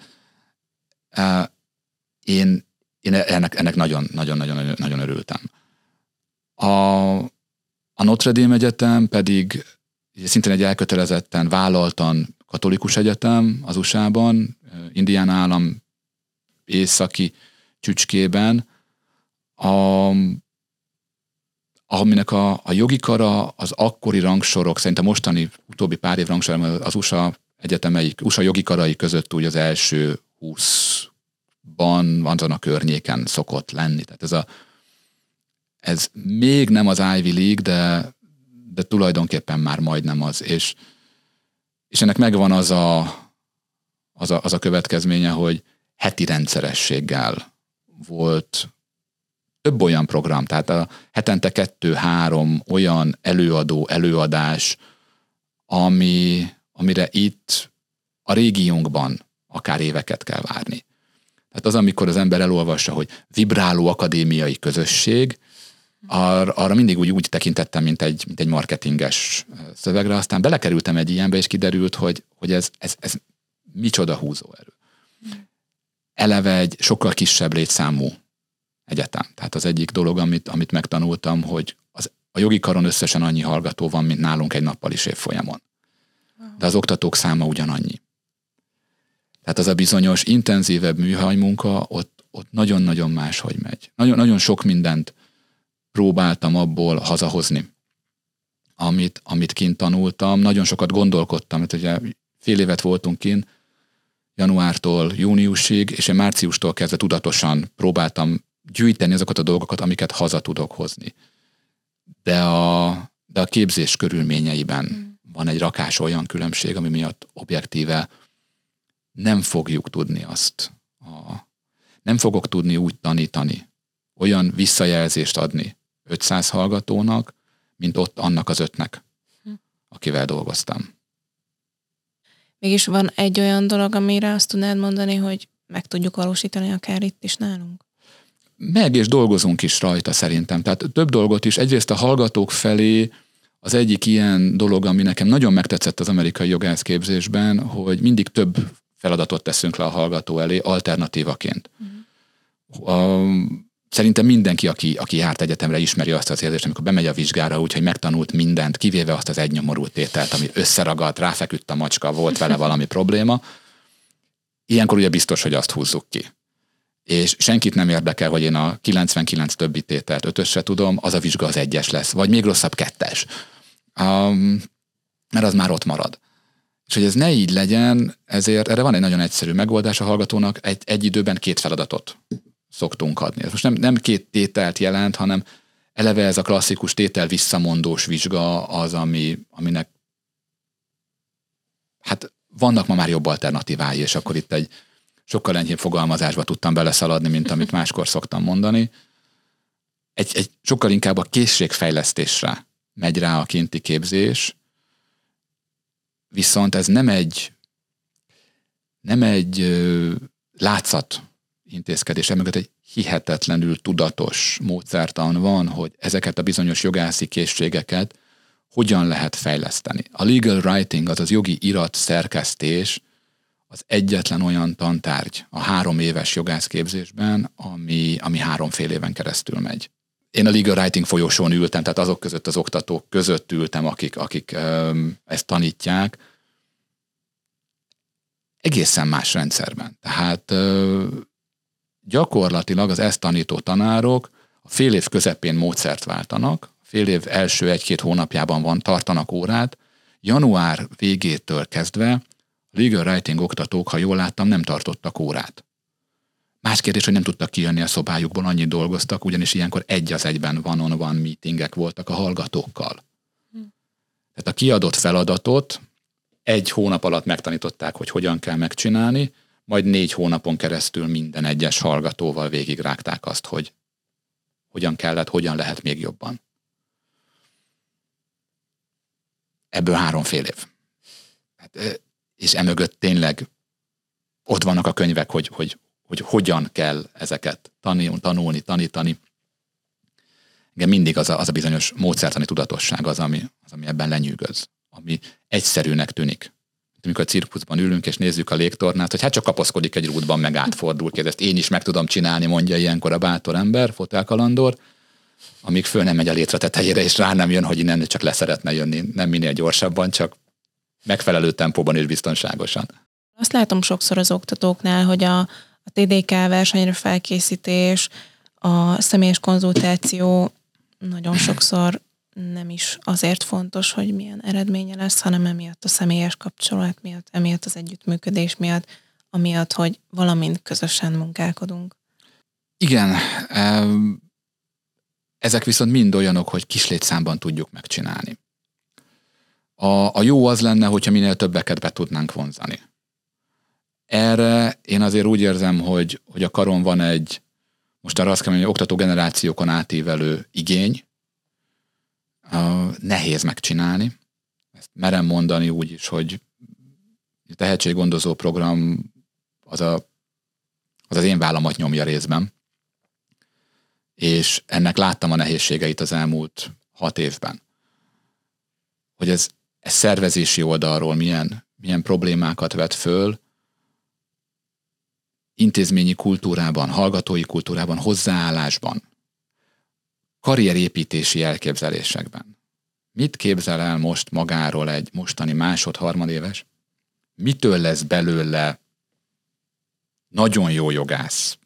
én ennek nagyon örültem. A Notre Dame Egyetem pedig szintén egy elkötelezetten, vállaltan katolikus egyetem az USA-ban, Indiana állam északi csücskében, aminek a jogi kara az akkori rangsorok, szerint a mostani utóbbi pár év rangsorban az USA egyetemei, USA jogi karai között úgy az első 20-ban azon a környéken szokott lenni. Tehát ez még nem az Ivy League, de tulajdonképpen már majdnem az, és ennek megvan az a következménye, hogy heti rendszerességgel volt több olyan program, tehát a hetente 2-3 olyan előadás, amire itt a régiónkban akár éveket kell várni. Tehát az, amikor az ember elolvassa, hogy vibráló akadémiai közösség, arra mindig úgy tekintettem, mint egy marketinges szövegre, aztán belekerültem egy ilyenbe, és kiderült, hogy ez micsoda húzóerő. Eleve egy sokkal kisebb létszámú egyetem. Tehát az egyik dolog, amit megtanultam, hogy a jogi karon összesen annyi hallgató van, mint nálunk egy nappalis évfolyamon. De az oktatók száma ugyanannyi. Tehát az a bizonyos intenzívebb műhajmunka ott nagyon-nagyon máshogy megy. Nagyon, nagyon sok mindent próbáltam abból hazahozni, amit kint tanultam. Nagyon sokat gondolkodtam, mert ugye fél évet voltunk kint, januártól júniusig, és én márciustól kezdve tudatosan próbáltam gyűjteni azokat a dolgokat, amiket haza tudok hozni. De a képzés körülményeiben van egy rakás olyan különbség, ami miatt objektíve nem fogjuk tudni azt. Nem fogok tudni úgy tanítani, olyan visszajelzést adni 500 hallgatónak, mint ott annak az 5-nek, akivel dolgoztam. Mégis van egy olyan dolog, amire azt tudnád mondani, hogy meg tudjuk valósítani akár itt is nálunk? Meg, és dolgozunk is rajta szerintem. Tehát több dolgot is. Egyrészt a hallgatók felé Az egyik ilyen dolog, ami nekem nagyon megtetszett az amerikai jogászképzésben, hogy mindig több feladatot teszünk le a hallgató elé alternatívaként. Szerintem mindenki, aki járt egyetemre, ismeri azt az érzést, amikor bemegy a vizsgára úgy, hogy megtanult mindent, kivéve azt az egy nyomorú tételt, ami összeragadt, ráfeküdt a macska, volt vele valami probléma. Ilyenkor ugye biztos, hogy azt húzzuk ki. És senkit nem érdekel, hogy én a 99 többi tételt 5-ös se tudom, az a vizsga az 1-es lesz, vagy még rosszabb 2-es. Mert az már ott marad. És hogy ez ne így legyen, ezért erre van egy nagyon egyszerű megoldás a hallgatónak, egy időben két feladatot szoktunk adni. Ez most nem két tételt jelent, hanem eleve ez a klasszikus tétel visszamondós vizsga az, aminek hát vannak ma már jobb alternatívái, és akkor itt egy sokkal enyhébb fogalmazásba tudtam beleszaladni, mint amit máskor szoktam mondani. Egy sokkal inkább a készségfejlesztésre megy rá a kinti képzés, viszont ez nem egy látszat intézkedés, emögött egy hihetetlenül tudatos módszertan van, hogy ezeket a bizonyos jogászi készségeket hogyan lehet fejleszteni. A legal writing, azaz jogi irat szerkesztés az egyetlen olyan tantárgy a 3 éves jogászképzésben, ami 3,5 éven keresztül megy. Én a legal writing folyosón ültem, tehát azok között az oktatók között ültem, akik ezt tanítják, egészen más rendszerben. Tehát gyakorlatilag az ezt tanító tanárok a fél év közepén módszert váltanak, fél év első 1-2 hónapjában tartanak órát, január végétől kezdve legal writing oktatók, ha jól láttam, nem tartottak órát. Más kérdés, hogy nem tudtak kijönni a szobájukból, annyit dolgoztak, ugyanis ilyenkor 1-1 one-on-one meetingek voltak a hallgatókkal. Tehát a kiadott feladatot 1 hónap alatt megtanították, hogy hogyan kell megcsinálni, majd 4 hónapon keresztül minden egyes hallgatóval végigrágták azt, hogy hogyan kellett, hogyan lehet még jobban. Ebből 3,5 év. Hát, és emögött tényleg ott vannak a könyvek, hogy hogyan kell ezeket tanítani. Igen, mindig az a bizonyos módszertani tudatosság az, ami ebben lenyűgöz, ami egyszerűnek tűnik. Amikor a cirkuszban ülünk, és nézzük a légtornát, hogy hát csak kapaszkodik egy rútban, meg átfordul ki, ezt én is meg tudom csinálni, mondja ilyenkor a bátor ember, fotelkalandor, amíg föl nem megy a létre tetejére, és rá nem jön, hogy innen csak leszeretne jönni, nem minél gyorsabban, csak megfelelő tempóban és biztonságosan. Azt látom sokszor az oktatóknál, hogy a TDK versenyre felkészítés, a személyes konzultáció nagyon sokszor nem is azért fontos, hogy milyen eredménye lesz, hanem emiatt a személyes kapcsolat miatt, emiatt az együttműködés miatt, amiatt, hogy valamint közösen munkálkodunk. Igen, ezek viszont mind olyanok, hogy kis létszámban tudjuk megcsinálni. A jó az lenne, hogyha minél többeket be tudnánk vonzani. Erre én azért úgy érzem, hogy a karon van egy, most arra azt kell mondani, oktató generációkon átívelő igény, nehéz megcsinálni. Ezt merem mondani úgy is, hogy a tehetséggondozó program az az én vállamat nyomja részben. És ennek láttam a nehézségeit az elmúlt 6 évben. Hogy ez szervezési oldalról milyen problémákat vet föl, intézményi kultúrában, hallgatói kultúrában, hozzáállásban, karrierépítési elképzelésekben. Mit képzel el most magáról egy mostani másod-harmadéves? Mitől lesz belőle nagyon jó jogász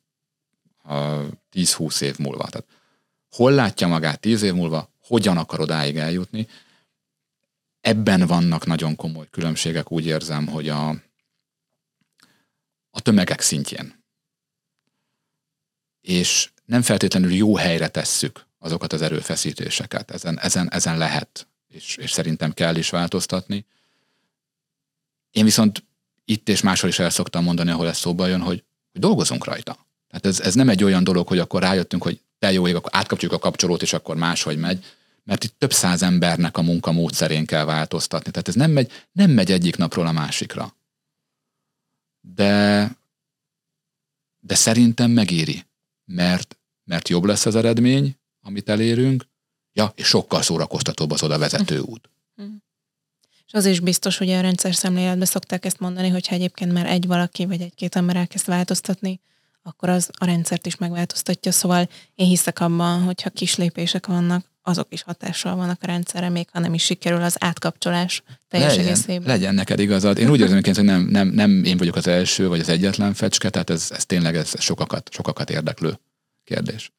10-20 év múlva? Tehát hol látja magát 10 év múlva, hogyan akar odáig eljutni? Ebben vannak nagyon komoly különbségek, úgy érzem, hogy a tömegek szintjén. És nem feltétlenül jó helyre tesszük azokat az erőfeszítéseket. Ezen lehet, és szerintem kell is változtatni. Én viszont itt és máshol is el szoktam mondani, ahol ez szóba jön, hogy dolgozunk rajta. Tehát ez nem egy olyan dolog, hogy akkor rájöttünk, hogy te jó ég, akkor átkapcsoljuk a kapcsolót, és akkor máshogy megy, mert itt több 100 embernek a munkamódszerén kell változtatni. Tehát ez nem megy egyik napról a másikra. De szerintem megéri, mert jobb lesz az eredmény, amit elérünk, Ja, és sokkal szórakoztatóbb az oda vezető út. És az is biztos, hogy a rendszer szemléletben szokták ezt mondani, hogyha egyébként már egy valaki, vagy egy-két ember elkezd változtatni, akkor az a rendszert is megváltoztatja. Szóval én hiszek abban, hogyha kis lépések vannak, azok is hatással vannak a rendszerre, még ha nem is sikerül az átkapcsolás teljes egészében. Legyen neked igazad. Én úgy érzem egyébként, hogy nem én vagyok az első, vagy az egyetlen fecske, tehát ez tényleg ez sokakat érdeklő kérdés.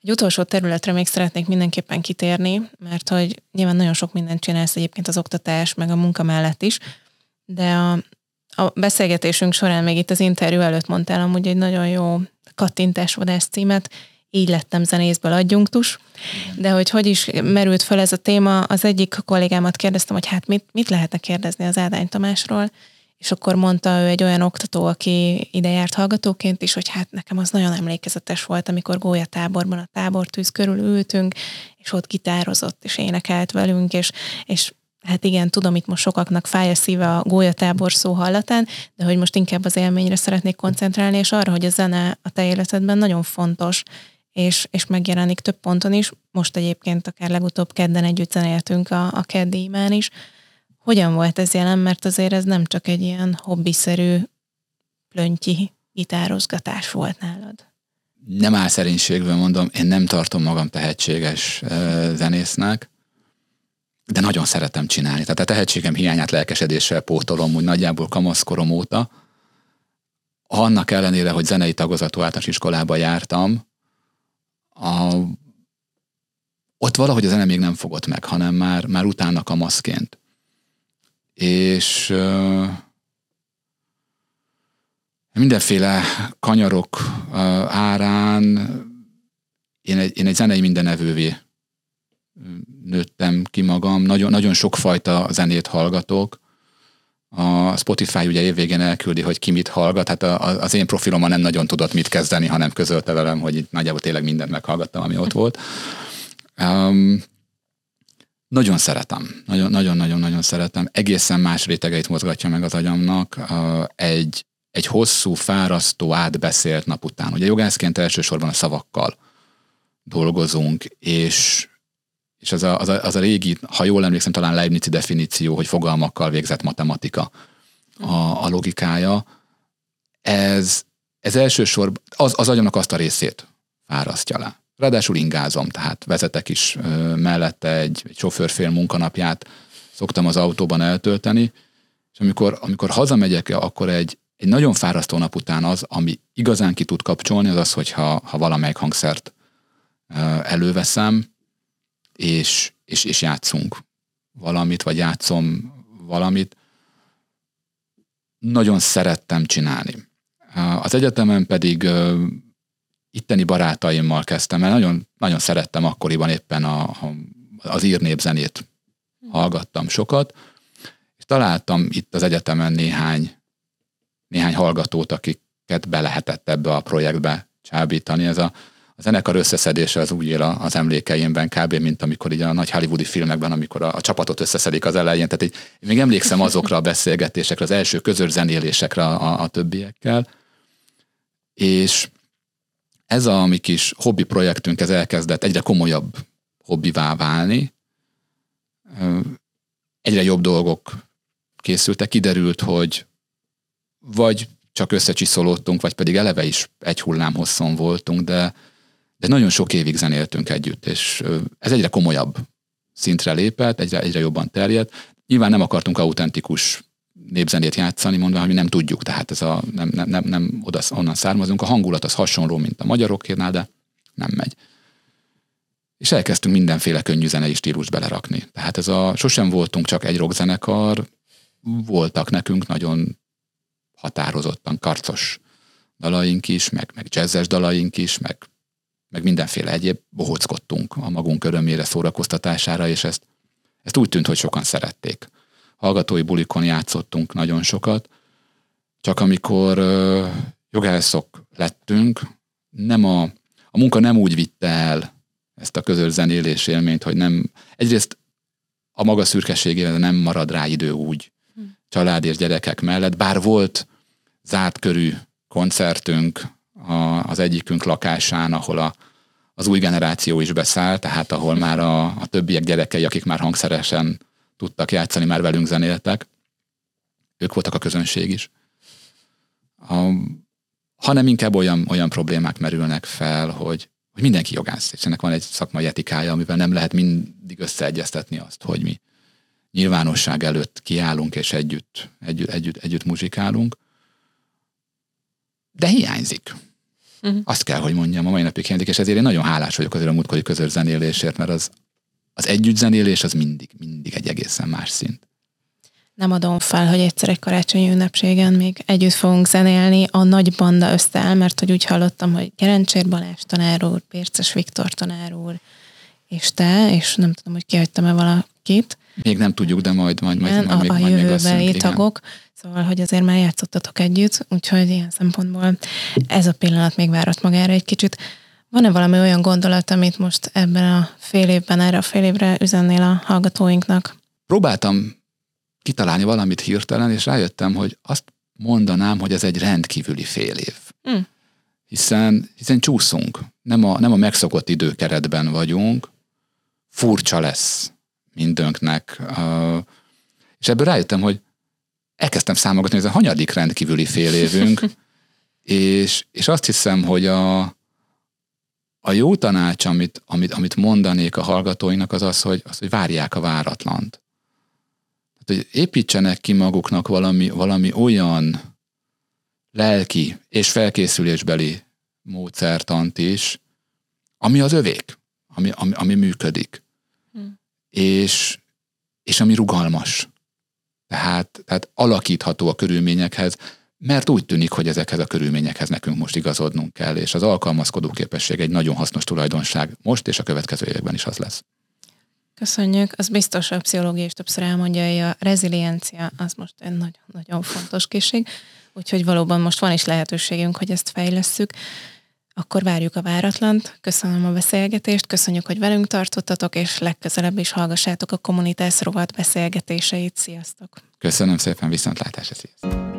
Egy utolsó területre még szeretnék mindenképpen kitérni, mert hogy nyilván nagyon sok mindent csinálsz egyébként az oktatás, meg a munka mellett is, de a beszélgetésünk során még itt az interjú előtt mondtál amúgy egy nagyon jó kattintásvadász címet, Így lettem zenészből adjunktus, de hogy is merült fel ez a téma, az egyik kollégámat kérdeztem, hogy hát mit lehetne kérdezni az Ádány Tamásról, és akkor mondta ő egy olyan oktató, aki ide járt hallgatóként is, hogy hát nekem az nagyon emlékezetes volt, amikor gólyatáborban a tábortűz körül ültünk, és ott gitározott, és énekelt velünk, és hát igen, tudom, itt most sokaknak fáj a szíve a gólyatábor szó hallatán, de hogy most inkább az élményre szeretnék koncentrálni, és arra, hogy a zene a te életedben nagyon fontos, és megjelenik több ponton is. Most egyébként akár legutóbb kedden együtt zenéltünk a keddi imán is. Hogyan volt ez jelen? Mert azért ez nem csak egy ilyen hobbiszerű, plöntyi gitározgatás volt nálad. Nem áll szerénységből mondom, én nem tartom magam tehetséges zenésznek, de nagyon szeretem csinálni. Tehát a tehetségem hiányát lelkesedéssel pótolom, úgy nagyjából kamaszkorom óta. Annak ellenére, hogy zenei tagozatú általános iskolába jártam, ott valahogy a zene még nem fogott meg, hanem már utána kamaszként. És mindenféle kanyarok árán én egy zenei mindenevővé nőttem ki magam. Nagyon, nagyon sokfajta zenét hallgatok. A Spotify ugye évvégén elküldi, hogy ki mit hallgat, hát az én profilommal nem nagyon tudott mit kezdeni, hanem közölte velem, hogy itt nagyjából tényleg mindent meghallgattam, ami ott volt. Nagyon szeretem, nagyon-nagyon szeretem. Egészen más rétegeit mozgatja meg az agyamnak egy hosszú, fárasztó, átbeszélt nap után. Ugye jogászként elsősorban a szavakkal dolgozunk, és az a régi, ha jól emlékszem, talán Leibnizi definíció, hogy fogalmakkal végzett matematika a logikája, ez elsősorban az agyamnak azt a részét fárasztja le. Ráadásul ingázom, tehát vezetek is mellette egy sofőrfél munkanapját szoktam az autóban eltölteni, és amikor hazamegyek, akkor egy nagyon fárasztó nap után az, ami igazán ki tud kapcsolni, az az, hogy ha valamelyik hangszert előveszem, és játszunk valamit, vagy játszom valamit. Nagyon szerettem csinálni. Az egyetemen pedig itteni barátaimmal kezdtem, mert nagyon, nagyon szerettem akkoriban éppen az ír népzenét hallgattam sokat, és találtam itt az egyetemen néhány hallgatót, akiket be lehetett ebbe a projektbe csábítani. A zenekar összeszedése az úgy él az emlékeimben kb. Mint amikor így a nagy hollywoodi filmekben, amikor a csapatot összeszedik az elején. Tehát így, még emlékszem azokra a beszélgetésekre, az első közös zenélésekre a többiekkel. És ez a mi kis hobbi projektünk, ez elkezdett egyre komolyabb hobbivá válni. Egyre jobb dolgok készültek. Kiderült, hogy vagy csak összecsiszolódtunk, vagy pedig eleve is egy hullám hosszon voltunk, de nagyon sok évig zenéltünk együtt, és ez egyre komolyabb szintre lépett, egyre jobban terjedt. Nyilván nem akartunk autentikus népzenét játszani, mondva, hogy mi nem tudjuk, tehát ez nem onnan származunk. A hangulat az hasonló, mint a magyarokénál, de nem megy. És elkezdtünk mindenféle könnyű zenei stílust belerakni. Tehát sosem voltunk csak egy rockzenekar, voltak nekünk nagyon határozottan karcos dalaink is, meg jazzes dalaink is, meg mindenféle egyéb, bohóckodtunk a magunk örömére, szórakoztatására, és ezt úgy tűnt, hogy sokan szerették. Hallgatói bulikon játszottunk nagyon sokat, csak amikor jogászok lettünk, nem a munka nem úgy vitte el ezt a közös zenélés élményt, hogy nem, egyrészt a maga szürkeségében nem marad rá idő úgy család és gyerekek mellett, bár volt zárt körű koncertünk, az egyikünk lakásán, ahol az új generáció is beszáll, tehát ahol már a többiek gyerekei, akik már hangszeresen tudtak játszani, már velünk zenéltek, ők voltak a közönség is. Hanem inkább olyan problémák merülnek fel, hogy mindenki jogász, és ennek van egy szakmai etikája, amivel nem lehet mindig összeegyeztetni azt, hogy mi nyilvánosság előtt kiállunk, és együtt muzsikálunk. De hiányzik. Uh-huh. Azt kell, hogy mondjam, a mai napig hiányzik, és ezért én nagyon hálás vagyok azért a múltkori közös zenélésért, mert az együtt zenélés az mindig egy egészen más szint. Nem adom fel, hogy egyszer egy karácsonyi ünnepségen még együtt fogunk zenélni, a nagy banda összeáll, mert hogy úgy hallottam, hogy Gerencsér Balázs tanár úr, Pérces Viktor tanár úr, és te, és nem tudom, hogy kihagytam-e valakit. Még nem tudjuk, de majd még a jövőbeli tagok. Szóval, hogy azért már játszottatok együtt, úgyhogy ilyen szempontból ez a pillanat még várat magára egy kicsit. Van-e valami olyan gondolat, amit most ebben a fél évben, erre a fél évre üzennél a hallgatóinknak? Próbáltam kitalálni valamit hirtelen, és rájöttem, hogy azt mondanám, hogy ez egy rendkívüli fél év. Mm. Hiszen csúszunk. Nem a megszokott időkeretben vagyunk. Furcsa lesz mindönknek. És ebből rájöttem, hogy elkezdtem számogatni, hogy ez a hanyadik rendkívüli fél évünk, és azt hiszem, hogy a jó tanács, amit mondanék a hallgatóinak, az, hogy várják a váratlant. Tehát, hogy építsenek ki maguknak valami olyan lelki és felkészülésbeli módszertant is, ami az övék, ami működik, és ami rugalmas. Tehát alakítható a körülményekhez, mert úgy tűnik, hogy ezekhez a körülményekhez nekünk most igazodnunk kell, és az alkalmazkodó képesség egy nagyon hasznos tulajdonság most és a következő években is az lesz. Köszönjük. Az biztos, a pszichológia is többször elmondja, hogy a reziliencia az most egy nagyon-nagyon fontos készség, úgyhogy valóban most van is lehetőségünk, hogy ezt fejlesszük. Akkor várjuk a váratlant. Köszönöm a beszélgetést, köszönjük, hogy velünk tartottatok, és legközelebb is hallgassátok a Communitas rovat beszélgetéseit. Sziasztok! Köszönöm szépen, viszontlátásra, sziasztok!